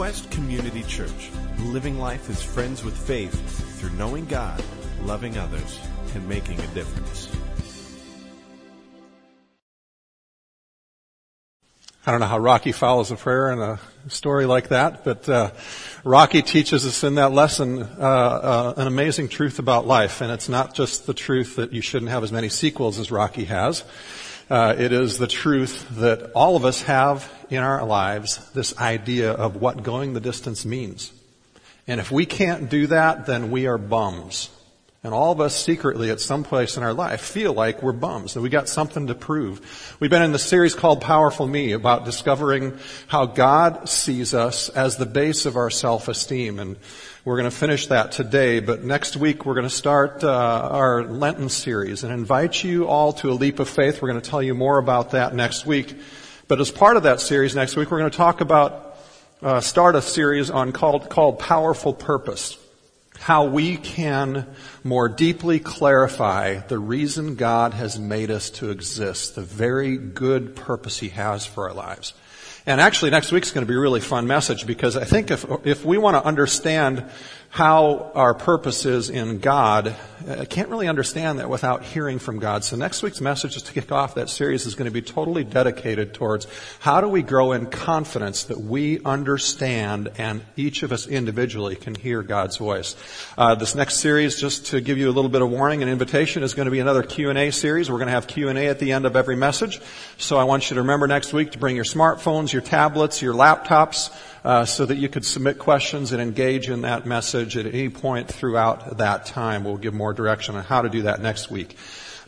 West Community Church, living life as friends with faith through knowing God, loving others, and making a difference. I don't know how Rocky follows a prayer in a story like that, but Rocky teaches us in that lesson an amazing truth about life, and it's not just the truth that you shouldn't have as many sequels as Rocky has. It is the truth that all of us have in our lives, this idea of what going the distance means. And if we can't do that, then we are bums. And all of us secretly at some place in our life feel like we're bums, that we got something to prove. We've been in this series called Powerful Me about discovering how God sees us as the base of our self-esteem. And we're going to finish that today, but next week we're going to start our Lenten series and invite you all to a leap of faith. We're going to tell you more about that next week. But as part of that series next week, we're going to talk about, start a series on called Powerful Purpose. How we can more deeply clarify the reason God has made us to exist, the very good purpose He has for our lives. And actually next week's going to be a really fun message because I think if we want to understand how our purpose is in God, I can't really understand that without hearing from God. So next week's message, just to kick off that series, is going to be totally dedicated towards how do we grow in confidence that we understand and each of us individually can hear God's voice. This next series, just to give you a little bit of warning and invitation, is going to be another Q&A series. We're going to have Q&A at the end of every message. So I want you to remember next week to bring your smartphones, your tablets, your laptops, so that you could submit questions and engage in that message at any point throughout that time. We'll give more direction on how to do that next week.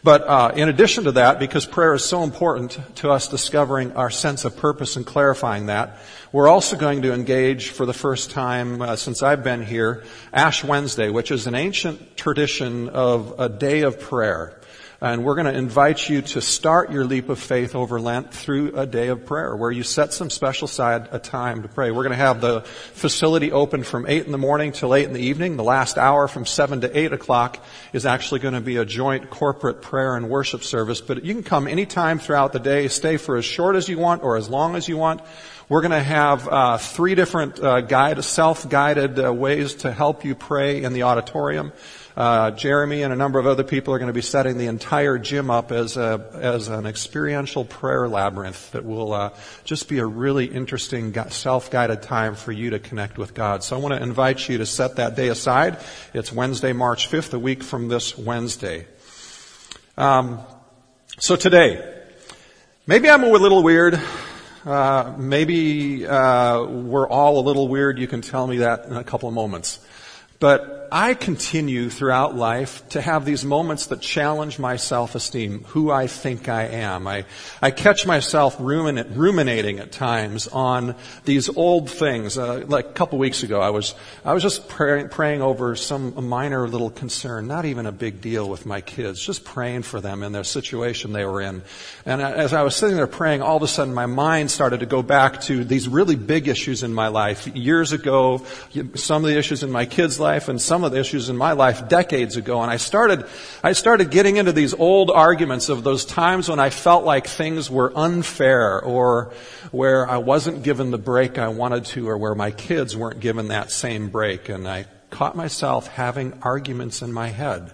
But in addition to that, because prayer is so important to us discovering our sense of purpose and clarifying that, we're also going to engage for the first time since I've been here, Ash Wednesday, which is an ancient tradition of a day of prayer. And we're going to invite you to start your leap of faith over Lent through a day of prayer where you set some special aside a time to pray. We're going to have the facility open from 8 in the morning till 8 in the evening. The last hour from 7 to 8 o'clock is actually going to be a joint corporate prayer and worship service. But you can come any time throughout the day, stay for as short as you want or as long as you want. We're going to have three different self-guided ways to help you pray in the auditorium. Jeremy and a number of other people are going to be setting the entire gym up as an experiential prayer labyrinth that will just be a really interesting self-guided time for you to connect with God. So I want to invite you to set that day aside. It's Wednesday, March 5th, a week from this Wednesday. So today, maybe I'm a little weird. Maybe we're all a little weird. You can tell me that in a couple of moments. But I continue throughout life to have these moments that challenge my self-esteem, who I think I am. I catch myself ruminating at times on these old things. Like a couple weeks ago, I was just praying over some minor little concern, not even a big deal with my kids, just praying for them in their situation they were in. And as I was sitting there praying, all of a sudden my mind started to go back to these really big issues in my life. Years ago, some of the issues in my kids' life, and some of the issues in my life decades ago, and I started getting into these old arguments of those times when I felt like things were unfair, or where I wasn't given the break I wanted to, or where my kids weren't given that same break. And I caught myself having arguments in my head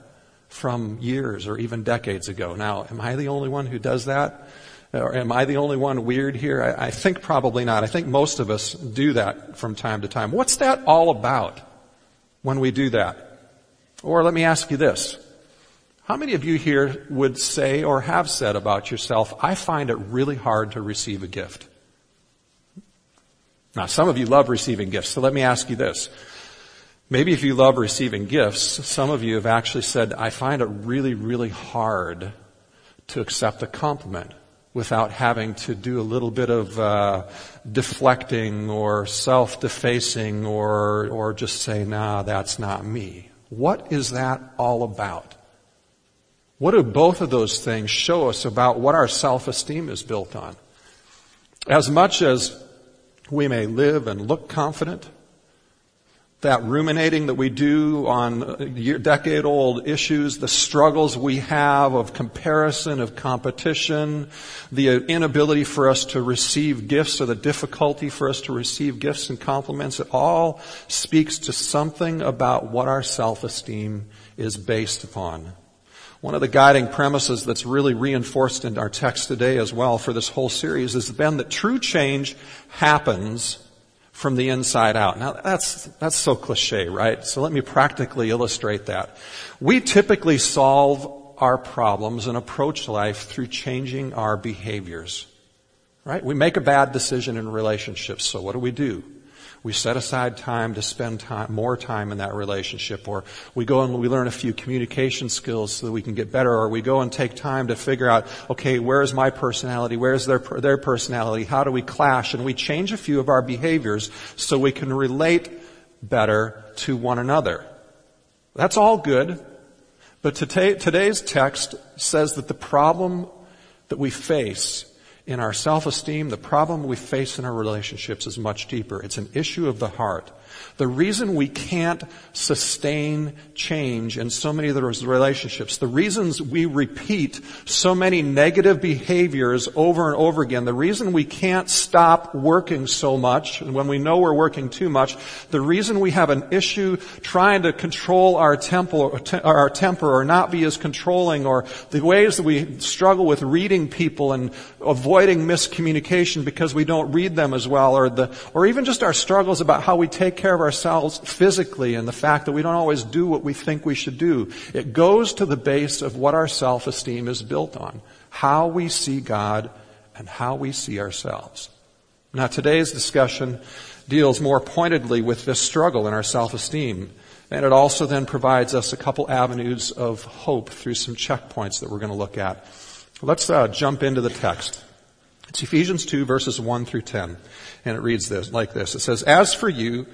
from years or even decades ago. Now, am I the only one who does that? Or am I the only one weird here? I think probably not. I think most of us do that from time to time. What's that all about? When we do that. Or let me ask you this. How many of you here would say or have said about yourself, I find it really hard to receive a gift? Now, some of you love receiving gifts, so let me ask you this. Maybe if you love receiving gifts, some of you have actually said, I find it really, really hard to accept a compliment without having to do a little bit of deflecting or self-defacing or just say, nah, that's not me. What is that all about? What do both of those things show us about what our self-esteem is built on? As much as we may live and look confident, that ruminating that we do on decade-old issues, the struggles we have of comparison, of competition, the inability for us to receive gifts or the difficulty for us to receive gifts and compliments, it all speaks to something about what our self-esteem is based upon. One of the guiding premises that's really reinforced in our text today as well for this whole series has been that true change happens from the inside out. Now that's so cliche, right? So let me practically illustrate that. We typically solve our problems and approach life through changing our behaviors, right? We make a bad decision in relationships, so what do? We set aside time to spend more time in that relationship, or we go and we learn a few communication skills so that we can get better, or we go and take time to figure out, okay, where is my personality? Where is their personality? How do we clash? And we change a few of our behaviors so we can relate better to one another. That's all good, but today's text says that the problem that we face in our self-esteem, the problem we face in our relationships is much deeper. It's an issue of the heart. The reason we can't sustain change in so many of those relationships, the reasons we repeat so many negative behaviors over and over again, the reason we can't stop working so much, and when we know we're working too much, the reason we have an issue trying to control our temper or not be as controlling, or the ways that we struggle with reading people and avoiding miscommunication because we don't read them as well, or even just our struggles about how we take care of ourselves physically and the fact that we don't always do what we think we should do. It goes to the base of what our self-esteem is built on, how we see God and how we see ourselves. Now, today's discussion deals more pointedly with this struggle in our self-esteem, and it also then provides us a couple avenues of hope through some checkpoints that we're going to look at. Let's jump into the text. It's Ephesians 2, verses 1 through 10, and it reads this like this. It says, "As for you,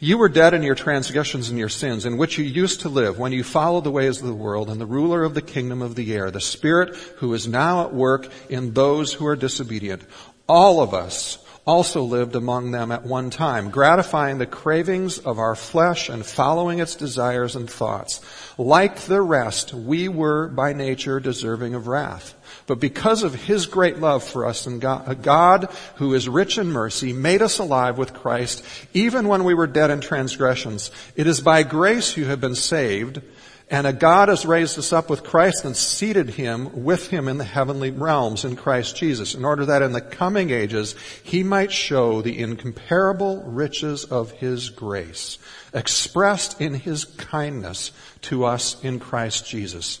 you were dead in your transgressions and your sins, in which you used to live, when you followed the ways of the world and the ruler of the kingdom of the air, the Spirit who is now at work in those who are disobedient. All of us also lived among them at one time, gratifying the cravings of our flesh and following its desires and thoughts. Like the rest, we were by nature deserving of wrath. But because of His great love for us, and God, who is rich in mercy, made us alive with Christ, even when we were dead in transgressions. It is by grace you have been saved, and God has raised us up with Christ and seated Him with Him in the heavenly realms in Christ Jesus, in order that in the coming ages He might show the incomparable riches of His grace, expressed in His kindness to us in Christ Jesus.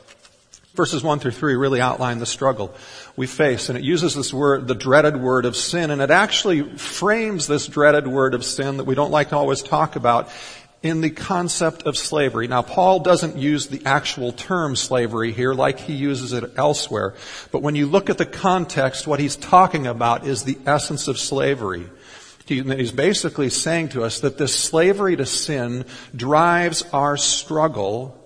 Verses 1 through 3 really outline the struggle we face, and it uses this word, the dreaded word of sin, and it actually frames this dreaded word of sin that we don't like to always talk about in the concept of slavery. Now, Paul doesn't use the actual term slavery here like he uses it elsewhere, but when you look at the context, what he's talking about is the essence of slavery. He's basically saying to us that this slavery to sin drives our struggle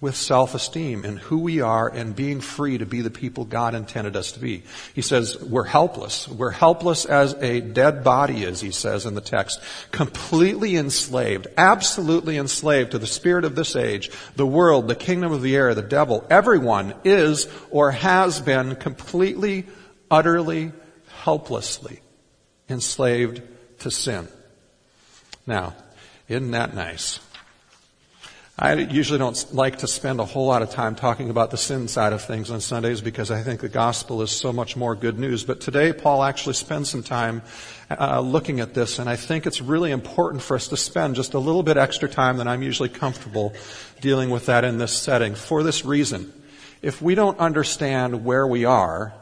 with self-esteem and who we are and being free to be the people God intended us to be. He says we're helpless. We're helpless as a dead body is, he says in the text, completely enslaved, absolutely enslaved to the spirit of this age, the world, the kingdom of the air, the devil. Everyone is or has been completely, utterly, helplessly enslaved to sin. Now, isn't that nice? I usually don't like to spend a whole lot of time talking about the sin side of things on Sundays because I think the gospel is so much more good news. But today, Paul actually spends some time looking at this, and I think it's really important for us to spend just a little bit extra time than I'm usually comfortable dealing with that in this setting. For this reason, if we don't understand where we are,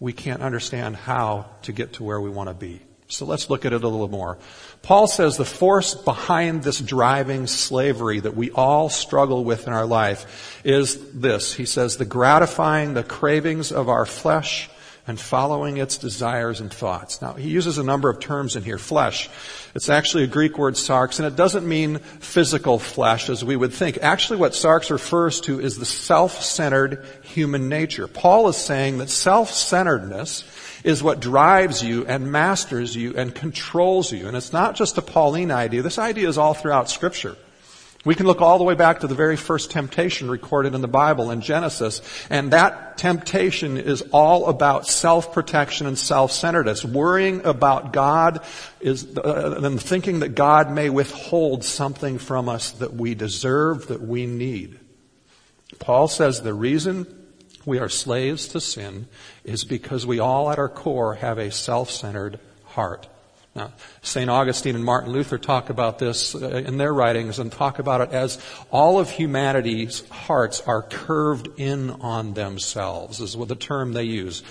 we can't understand how to get to where we want to be. So let's look at it a little more. Paul says the force behind this driving slavery that we all struggle with in our life is this. He says the gratifying the cravings of our flesh and following its desires and thoughts. Now, he uses a number of terms in here. Flesh. It's actually a Greek word, sarx, and it doesn't mean physical flesh as we would think. Actually, what sarx refers to is the self-centered human nature. Paul is saying that self-centeredness is what drives you and masters you and controls you. And it's not just a Pauline idea. This idea is all throughout Scripture. We can look all the way back to the very first temptation recorded in the Bible in Genesis, and that temptation is all about self-protection and self-centeredness. Worrying about God is and thinking that God may withhold something from us that we deserve, that we need. Paul says the reason we are slaves to sin is because we all at our core have a self-centered heart. Now, St. Augustine and Martin Luther talk about this in their writings and talk about it as all of humanity's hearts are curved in on themselves, is what the term they use.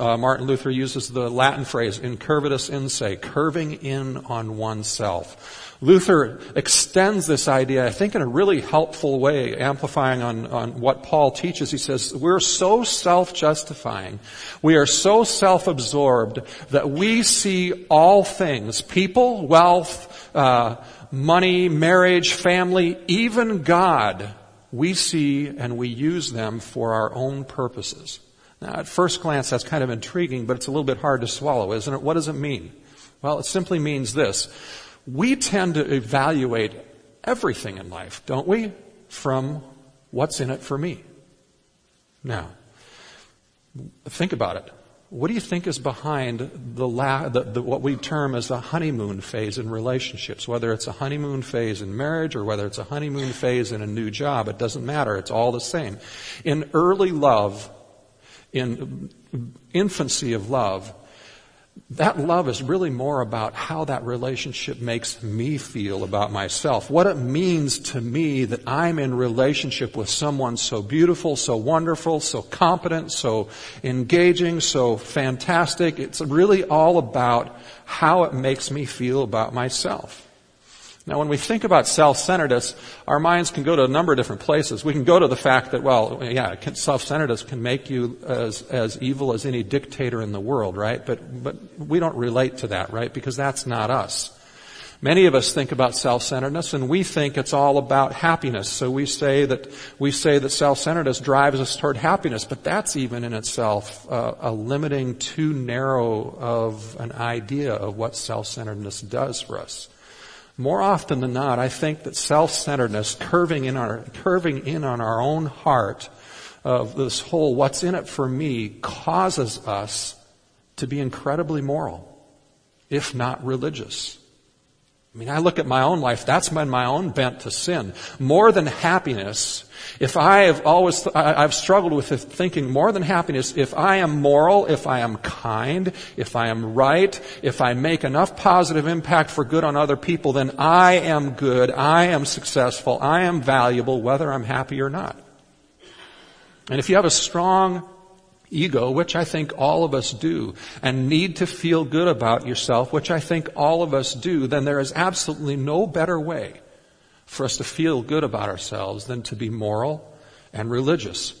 Martin Luther uses the Latin phrase, incurvatus in se, curving in on oneself. Luther extends this idea, I think, in a really helpful way, amplifying on what Paul teaches. He says, we're so self-justifying, we are so self-absorbed that we see all things, people, wealth, money, marriage, family, even God, we see and we use them for our own purposes. Now, at first glance, that's kind of intriguing, but it's a little bit hard to swallow, isn't it? What does it mean? Well, it simply means this. We tend to evaluate everything in life, don't we? From what's in it for me. Now, think about it. What do you think is behind the what we term as the honeymoon phase in relationships? Whether it's a honeymoon phase in marriage or whether it's a honeymoon phase in a new job, it doesn't matter. It's all the same. In early love, in infancy of love, that love is really more about how that relationship makes me feel about myself. What it means to me that I'm in relationship with someone so beautiful, so wonderful, so competent, so engaging, so fantastic. It's really all about how it makes me feel about myself. Now, when we think about self-centeredness, our minds can go to a number of different places. We can go to the fact that, well, yeah, self-centeredness can make you as evil as any dictator in the world, right? But we don't relate to that, right? Because that's not us. Many of us think about self-centeredness, and we think it's all about happiness. So we say that self-centeredness drives us toward happiness, but that's even in itself a limiting, too narrow of an idea of what self-centeredness does for us. More often than not, I think that self-centeredness, curving in on our own heart of this whole what's in it for me, causes us to be incredibly moral, if not religious. I mean, I look at my own life, that's been my own bent to sin. More than happiness, I've struggled with thinking more than happiness, if I am moral, if I am kind, if I am right, if I make enough positive impact for good on other people, then I am good, I am successful, I am valuable, whether I'm happy or not. And if you have a strong ego, which I think all of us do, and need to feel good about yourself, which I think all of us do, then there is absolutely no better way for us to feel good about ourselves than to be moral and religious.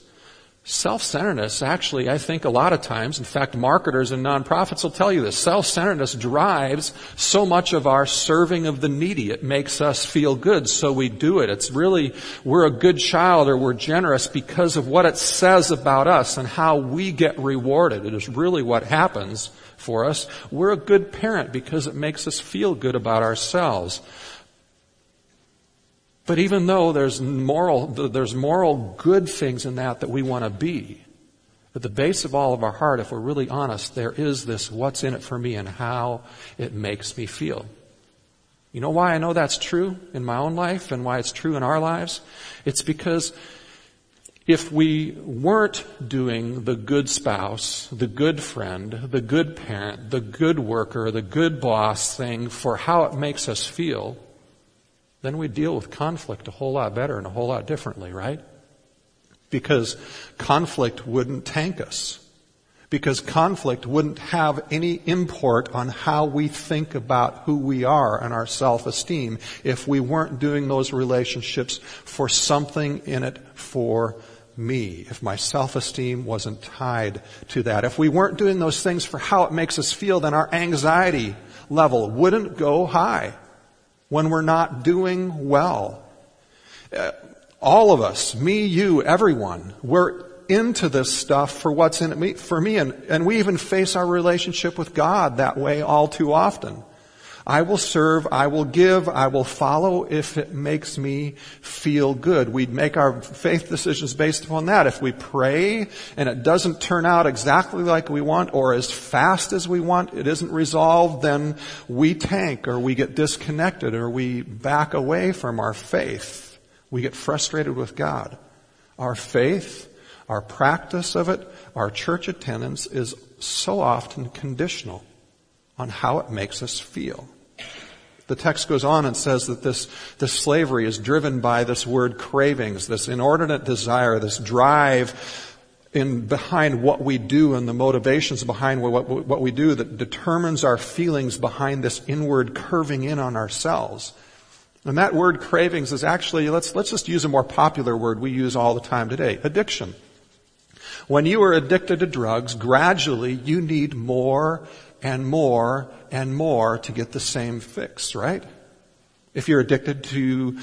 Self-centeredness, actually, I think a lot of times, in fact, marketers and nonprofits will tell you this, self-centeredness drives so much of our serving of the needy. It makes us feel good, so we do it. It's really, we're a good child or we're generous because of what it says about us and how we get rewarded. It is really what happens for us. We're a good parent because it makes us feel good about ourselves. But even though there's moral good things in that we want to be, at the base of all of our heart, if we're really honest, there is this what's in it for me and how it makes me feel. You know why I know that's true in my own life and why it's true in our lives? It's because if we weren't doing the good spouse, the good friend, the good parent, the good worker, the good boss thing for how it makes us feel, then we deal with conflict a whole lot better and a whole lot differently, right? Because conflict wouldn't tank us. Because conflict wouldn't have any import on how we think about who we are and our self-esteem if we weren't doing those relationships for something in it for me, if my self-esteem wasn't tied to that, if we weren't doing those things for how it makes us feel, then our anxiety level wouldn't go high when we're not doing well. All of us, me, you, everyone, we're into this stuff for what's in it for me, and we even face our relationship with God that way all too often. I will serve, I will give, I will follow if it makes me feel good. We'd make our faith decisions based upon that. If we pray and it doesn't turn out exactly like we want or as fast as we want, it isn't resolved, then we tank or we get disconnected or we back away from our faith. We get frustrated with God. Our faith, our practice of it, our church attendance is so often conditional on how it makes us feel. The text goes on and says that this slavery is driven by this word cravings, this inordinate desire, this drive in behind what we do and the motivations behind what we do that determines our feelings behind this inward curving in on ourselves. And that word cravings is actually, let's just use a more popular word we use all the time today, addiction. When you are addicted to drugs, gradually you need more and more and more to get the same fix, right? If you're addicted to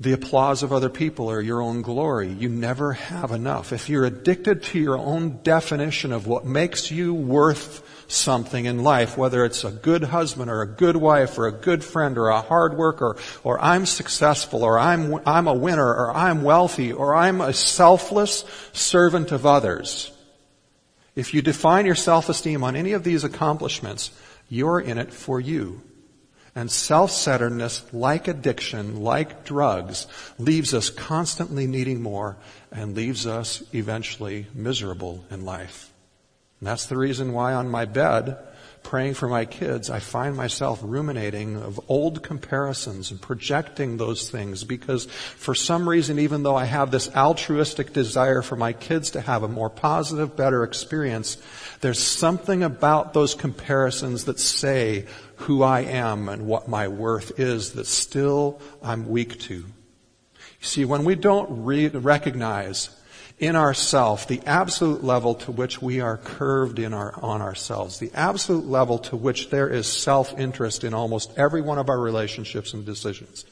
the applause of other people or your own glory, you never have enough. If you're addicted to your own definition of what makes you worth something in life, whether it's a good husband or a good wife or a good friend or a hard worker or I'm successful or I'm a winner or I'm wealthy or I'm a selfless servant of others, if you define your self-esteem on any of these accomplishments, you're in it for you. And self-centeredness, like addiction, like drugs, leaves us constantly needing more and leaves us eventually miserable in life. And that's the reason why on my bed, praying for my kids, I find myself ruminating of old comparisons and projecting those things because for some reason, even though I have this altruistic desire for my kids to have a more positive, better experience, there's something about those comparisons that say who I am and what my worth is that still I'm weak to. You see, when we don't recognize in ourself, the absolute level to which we are curved on ourselves, the absolute level to which there is self-interest in almost every one of our relationships and decisions,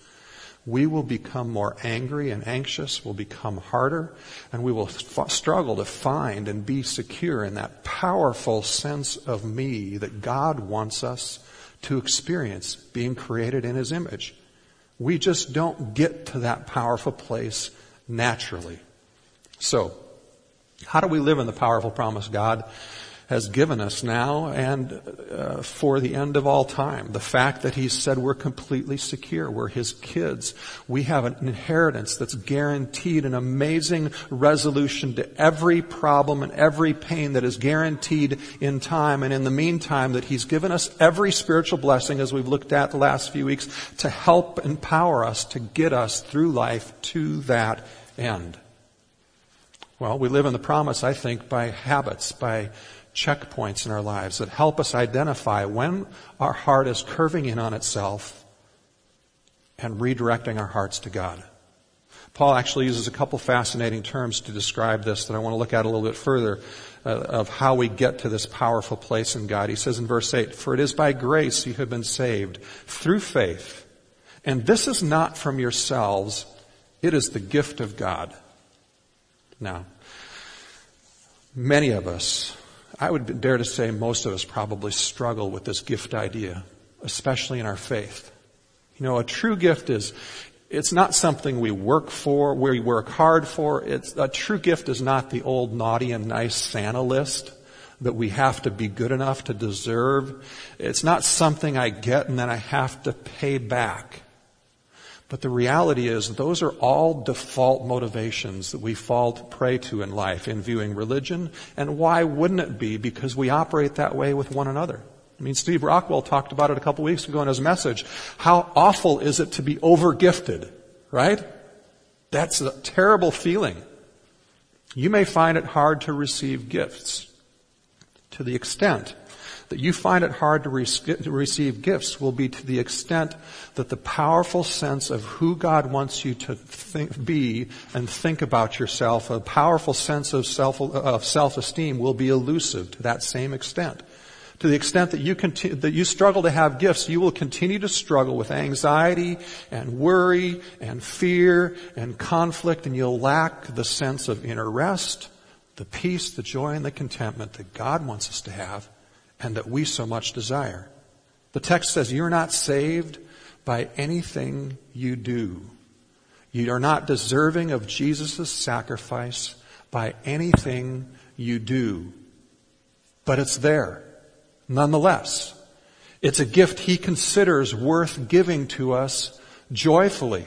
we will become more angry and anxious, we'll become harder, and we will struggle to find and be secure in that powerful sense of me that God wants us to experience being created in His image. We just don't get to that powerful place naturally. So, how do we live in the powerful promise God has given us now and for the end of all time? The fact that He said we're completely secure, we're His kids, we have an inheritance that's guaranteed, an amazing resolution to every problem and every pain that is guaranteed in time. And in the meantime, that He's given us every spiritual blessing, as we've looked at the last few weeks, to help empower us, to get us through life to that end. Well, we live in the promise, I think, by habits, by checkpoints in our lives that help us identify when our heart is curving in on itself and redirecting our hearts to God. Paul actually uses a couple fascinating terms to describe this that I want to look at a little bit further of how we get to this powerful place in God. He says in verse 8, "For it is by grace you have been saved, through faith. And this is not from yourselves, it is the gift of God." Now, many of us, I would dare to say most of us probably struggle with this gift idea, especially in our faith. You know, a true gift is, it's not something we work for, we work hard for. A true gift is not the old naughty and nice Santa list that we have to be good enough to deserve. It's not something I get and then I have to pay back. But the reality is those are all default motivations that we fall prey to in life in viewing religion. And why wouldn't it be? Because we operate that way with one another. I mean, Steve Rockwell talked about it a couple weeks ago in his message. How awful is it to be overgifted, right? That's a terrible feeling. You may find it hard to receive gifts to the extent that you find it hard to receive gifts will be to the extent that the powerful sense of who God wants you to be and think about yourself, a powerful sense of self-esteem will be elusive to that same extent. To the extent that you struggle to have gifts, you will continue to struggle with anxiety and worry and fear and conflict, and you'll lack the sense of inner rest, the peace, the joy, and the contentment that God wants us to have and that we so much desire. The text says you're not saved by anything you do. You are not deserving of Jesus' sacrifice by anything you do. But it's there. Nonetheless, it's a gift he considers worth giving to us joyfully.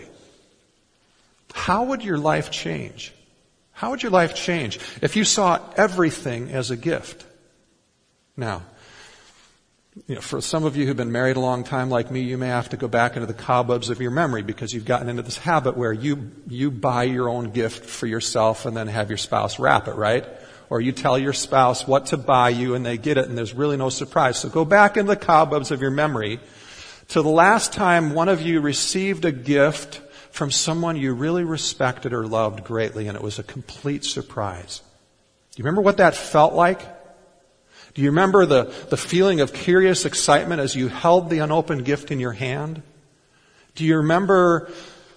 How would your life change? How would your life change if you saw everything as a gift? Now, for some of you who've been married a long time like me, you may have to go back into the cobwebs of your memory because you've gotten into this habit where you buy your own gift for yourself and then have your spouse wrap it, right? Or you tell your spouse what to buy you and they get it and there's really no surprise. So go back into the cobwebs of your memory to the last time one of you received a gift from someone you really respected or loved greatly, and it was a complete surprise. Do you remember what that felt like? Do you remember the feeling of curious excitement as you held the unopened gift in your hand? Do you remember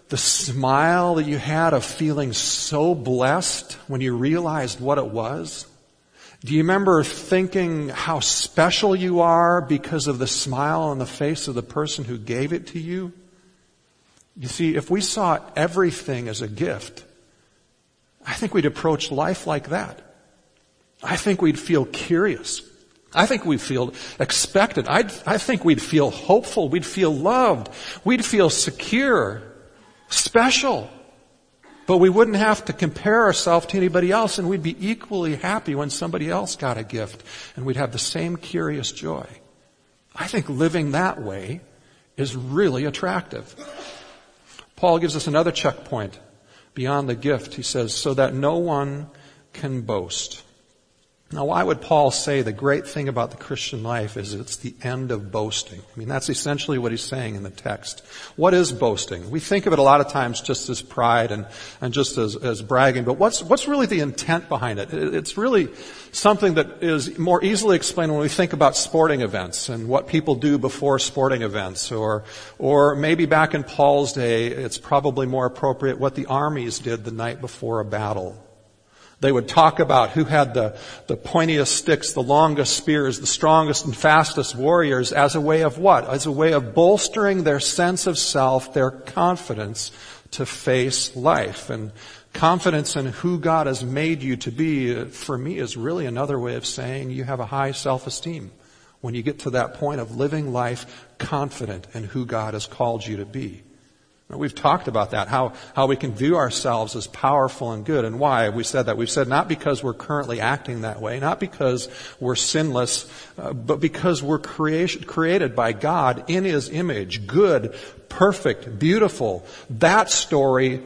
the smile that you had of feeling so blessed when you realized what it was? Do you remember thinking how special you are because of the smile on the face of the person who gave it to you? You see, if we saw everything as a gift, I think we'd approach life like that. I think we'd feel curious. I think we'd feel expected. I think we'd feel hopeful. We'd feel loved. We'd feel secure. Special. But we wouldn't have to compare ourselves to anybody else, and we'd be equally happy when somebody else got a gift, and we'd have the same curious joy. I think living that way is really attractive. Paul gives us another checkpoint beyond the gift. He says, so that no one can boast. Now, why would Paul say the great thing about the Christian life is it's the end of boasting? I mean, that's essentially what he's saying in the text. What is boasting? We think of it a lot of times just as pride and just as bragging, but what's really the intent behind it? It's really something that is more easily explained when we think about sporting events and what people do before sporting events, or maybe back in Paul's day, it's probably more appropriate what the armies did the night before a battle. They would talk about who had the pointiest sticks, the longest spears, the strongest and fastest warriors as a way of what? As a way of bolstering their sense of self, their confidence to face life. And confidence in who God has made you to be, for me, is really another way of saying you have a high self-esteem when you get to that point of living life confident in who God has called you to be. We've talked about that, how we can view ourselves as powerful and good, and why have we said that? We've said not because we're currently acting that way, not because we're sinless, but because we're created by God in His image, good, perfect, beautiful. That story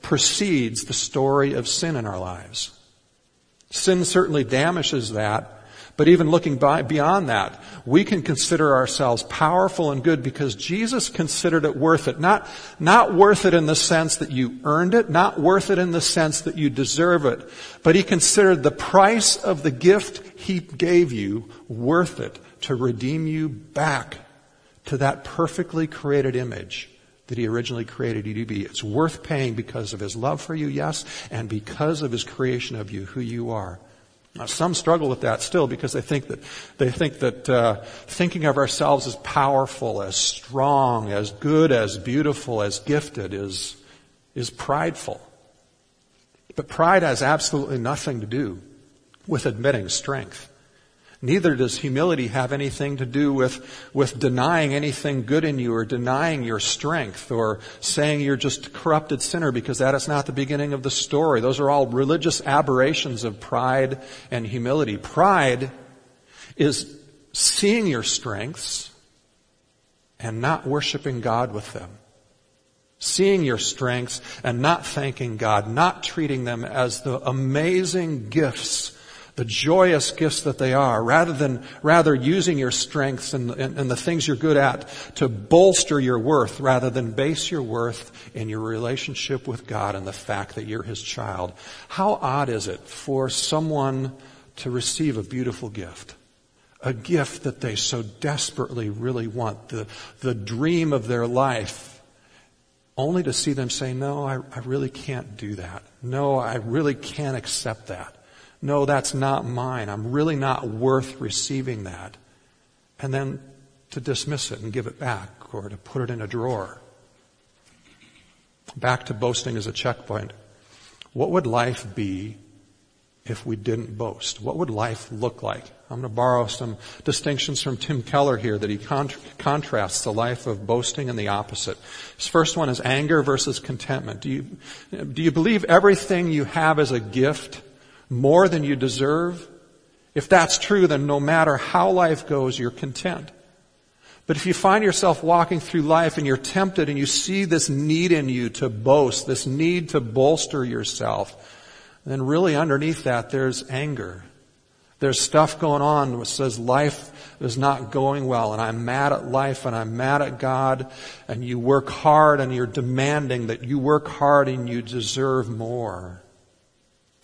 precedes the story of sin in our lives. Sin certainly damages that. But even looking beyond that, we can consider ourselves powerful and good because Jesus considered it worth it. Not worth it in the sense that you earned it, not worth it in the sense that you deserve it, but He considered the price of the gift He gave you worth it to redeem you back to that perfectly created image that He originally created you to be. It's worth paying because of His love for you, yes, and because of His creation of you, who you are. Now, some struggle with that still because they think that thinking of ourselves as powerful, as strong, as good, as beautiful, as gifted is prideful. But pride has absolutely nothing to do with admitting strength. Neither does humility have anything to do with denying anything good in you or denying your strength or saying you're just a corrupted sinner, because that is not the beginning of the story. Those are all religious aberrations of pride and humility. Pride is seeing your strengths and not worshiping God with them. Seeing your strengths and not thanking God, not treating them as the amazing gifts the joyous gifts that they are, rather using your strengths and the things you're good at to bolster your worth, rather than base your worth in your relationship with God and the fact that you're His child. How odd is it for someone to receive a beautiful gift? A gift that they so desperately really want, the dream of their life, only to see them say, no, I really can't do that. No, I really can't accept that. No, that's not mine. I'm really not worth receiving that. And then to dismiss it and give it back or to put it in a drawer. Back to boasting as a checkpoint. What would life be if we didn't boast? What would life look like? I'm going to borrow some distinctions from Tim Keller here that he contrasts the life of boasting and the opposite. His first one is anger versus contentment. Do you believe everything you have is a gift more than you deserve? If that's true, then no matter how life goes, you're content. But if you find yourself walking through life and you're tempted and you see this need in you to boast, this need to bolster yourself, then really underneath that there's anger. There's stuff going on which says life is not going well and I'm mad at life and I'm mad at God, and you work hard and you're demanding that you work hard and you deserve more.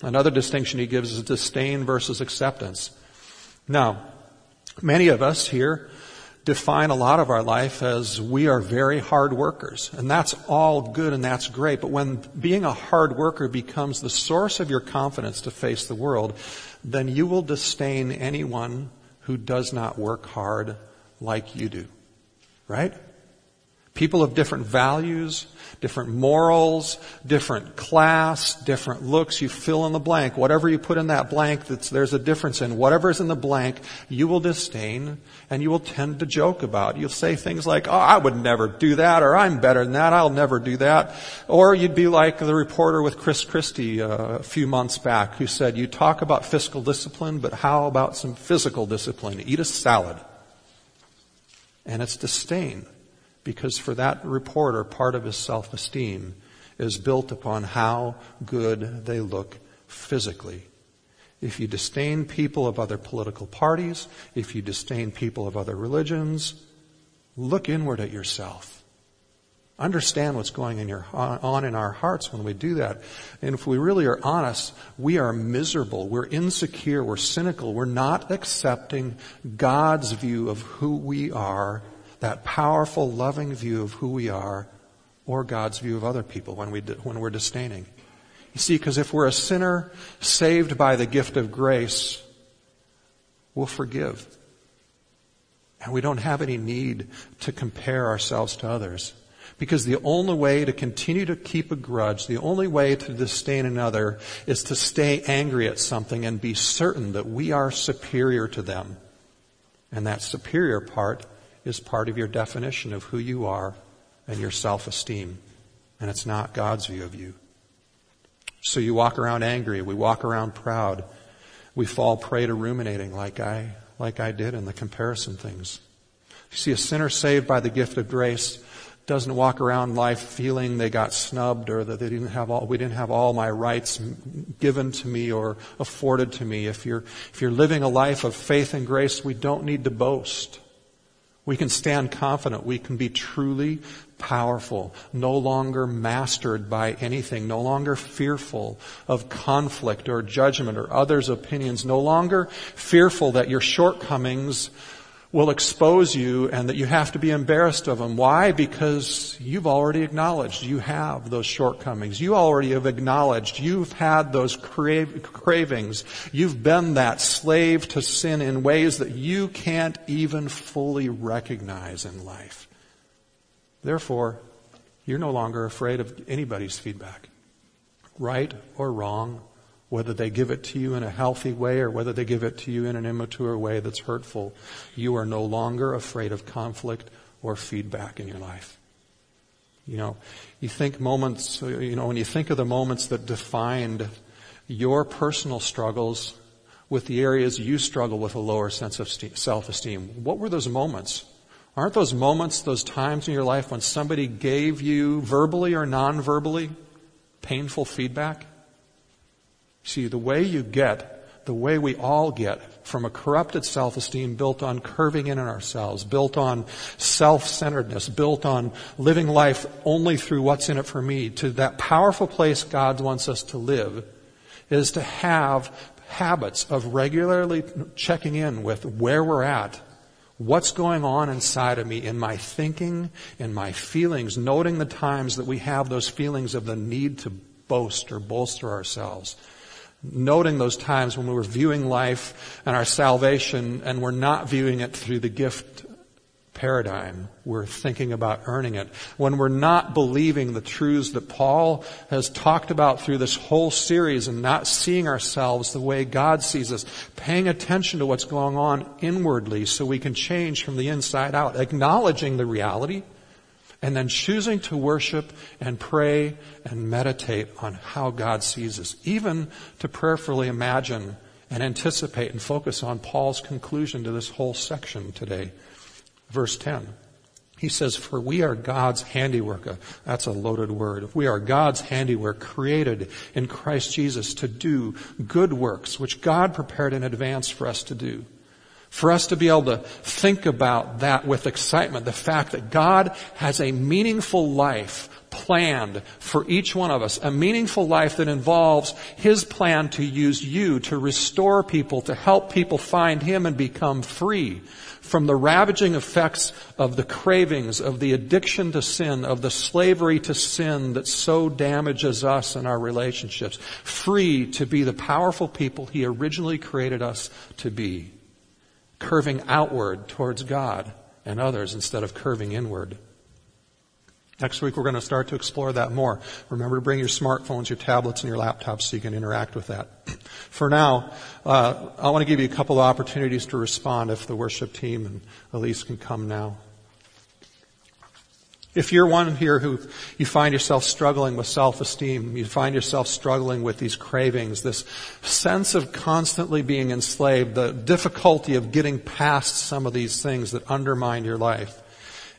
Another distinction he gives is disdain versus acceptance. Now, many of us here define a lot of our life as we are very hard workers. And that's all good and that's great. But when being a hard worker becomes the source of your confidence to face the world, then you will disdain anyone who does not work hard like you do. Right? People of different values, different morals, different class, different looks. You fill in the blank. Whatever you put in that blank, there's a difference in. Whatever is in the blank, you will disdain and you will tend to joke about. You'll say things like, oh, I would never do that, or I'm better than that, I'll never do that. Or you'd be like the reporter with Chris Christie a few months back who said, you talk about fiscal discipline, but how about some physical discipline? Eat a salad. And it's disdain. Because for that reporter, part of his self-esteem is built upon how good they look physically. If you disdain people of other political parties, if you disdain people of other religions, look inward at yourself. Understand what's going on in our hearts when we do that. And if we really are honest, we are miserable, we're insecure, we're cynical, we're not accepting God's view of who we are, that powerful, loving view of who we are, or God's view of other people when we're disdaining. You see, because if we're a sinner saved by the gift of grace, we'll forgive. And we don't have any need to compare ourselves to others. Because the only way to continue to keep a grudge, the only way to disdain another, is to stay angry at something and be certain that we are superior to them. And that superior part is part of your definition of who you are and your self-esteem. And it's not God's view of you. So you walk around angry. We walk around proud. We fall prey to ruminating like I did in the comparison things. You see, a sinner saved by the gift of grace doesn't walk around life feeling they got snubbed or that we didn't have all my rights given to me or afforded to me. If you're living a life of faith and grace, we don't need to boast. We can stand confident. We can be truly powerful, no longer mastered by anything, no longer fearful of conflict or judgment or others' opinions, no longer fearful that your shortcomings will expose you and that you have to be embarrassed of them. Why? Because you've already acknowledged you have those shortcomings. You already have acknowledged you've had those cravings. You've been that slave to sin in ways that you can't even fully recognize in life. Therefore, you're no longer afraid of anybody's feedback, right or wrong, whether they give it to you in a healthy way or whether they give it to you in an immature way that's hurtful. You are no longer afraid of conflict or feedback in your life. When you think of the moments that defined your personal struggles with the areas you struggle with a lower sense of self-esteem, what were those moments? Aren't those moments, those times in your life when somebody gave you verbally or non-verbally painful feedback? See, the way you get the way we all get from a corrupted self-esteem built on curving in on ourselves, built on self-centeredness, built on living life only through what's in it for me, to that powerful place God wants us to live is to have habits of regularly checking in with where we're at, what's going on inside of me, in my thinking, in my feelings, noting the times that we have those feelings of the need to boast or bolster ourselves. Noting those times when we were viewing life and our salvation and we're not viewing it through the gift paradigm. We're thinking about earning it. When we're not believing the truths that Paul has talked about through this whole series and not seeing ourselves the way God sees us. Paying attention to what's going on inwardly so we can change from the inside out. Acknowledging the reality and then choosing to worship and pray and meditate on how God sees us. Even to prayerfully imagine and anticipate and focus on Paul's conclusion to this whole section today. Verse 10, he says, "For we are God's handiwork." That's a loaded word. "We are God's handiwork, created in Christ Jesus to do good works, which God prepared in advance for us to do." For us to be able to think about that with excitement, the fact that God has a meaningful life planned for each one of us, a meaningful life that involves His plan to use you to restore people, to help people find Him and become free from the ravaging effects of the cravings, of the addiction to sin, of the slavery to sin that so damages us and our relationships, free to be the powerful people He originally created us to be. Curving outward towards God and others instead of curving inward. Next week we're going to start to explore that more. Remember to bring your smartphones, your tablets, and your laptops so you can interact with that. For now, I want to give you a couple of opportunities to respond if the worship team and Elise can come now. If you're one here who you find yourself struggling with self-esteem, you find yourself struggling with these cravings, this sense of constantly being enslaved, the difficulty of getting past some of these things that undermine your life,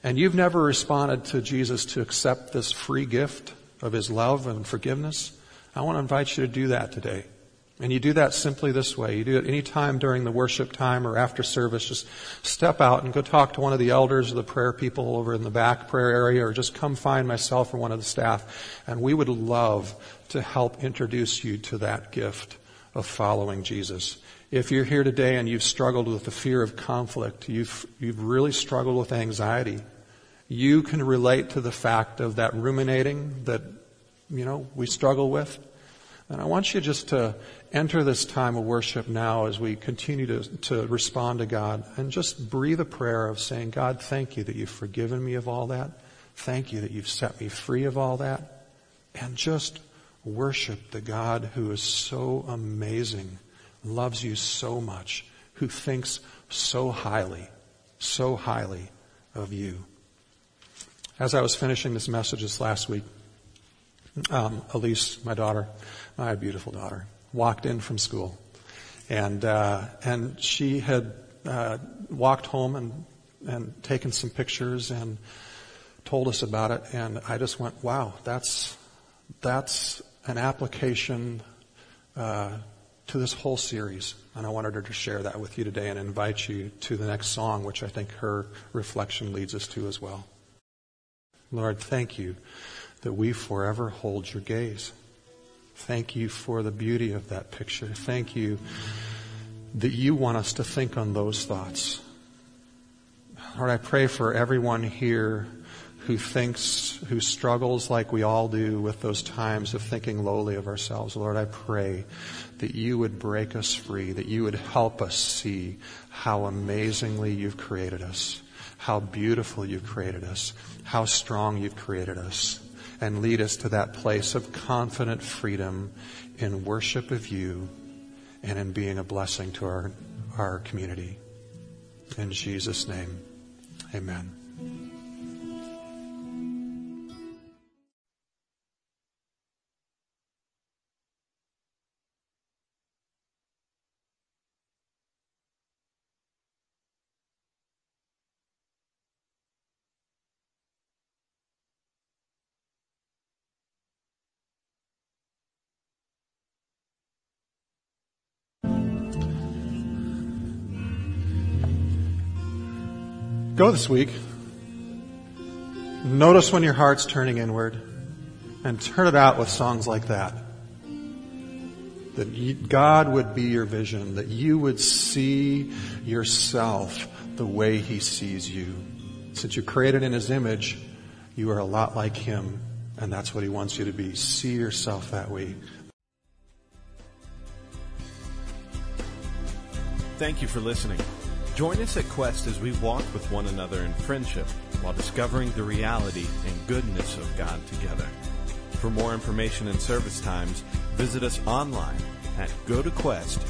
and you've never responded to Jesus to accept this free gift of His love and forgiveness, I want to invite you to do that today. And you do that simply this way. You do it any time during the worship time or after service. Just step out and go talk to one of the elders or the prayer people over in the back prayer area, or just come find myself or one of the staff. And we would love to help introduce you to that gift of following Jesus. If you're here today and you've struggled with the fear of conflict, you've really struggled with anxiety, you can relate to the fact of that ruminating that, we struggle with. And I want you just to enter this time of worship now as we continue to respond to God and just breathe a prayer of saying, "God, thank you that you've forgiven me of all that. Thank you that you've set me free of all that." And just worship the God who is so amazing, loves you so much, who thinks so highly of you. As I was finishing this message this last week, Elise, my daughter, my beautiful daughter, walked in from school, and she had walked home and taken some pictures and told us about it. And I just went, "Wow, that's an application to this whole series." And I wanted her to share that with you today and invite you to the next song, which I think her reflection leads us to as well. Lord, thank you that we forever hold your gaze. Thank you for the beauty of that picture. Thank you that you want us to think on those thoughts. Lord, I pray for everyone here who struggles like we all do with those times of thinking lowly of ourselves. Lord, I pray that you would break us free, that you would help us see how amazingly you've created us, how beautiful you've created us, how strong you've created us. And lead us to that place of confident freedom in worship of you and in being a blessing to our community. In Jesus' name, amen. Go this week. Notice when your heart's turning inward and turn it out with songs like that. That God would be your vision, that you would see yourself the way He sees you. Since you're created in His image, you are a lot like Him, and that's what He wants you to be. See yourself that way. Thank you for listening. Join us at Quest as we walk with one another in friendship while discovering the reality and goodness of God together. For more information and service times, visit us online at gotoquest.org.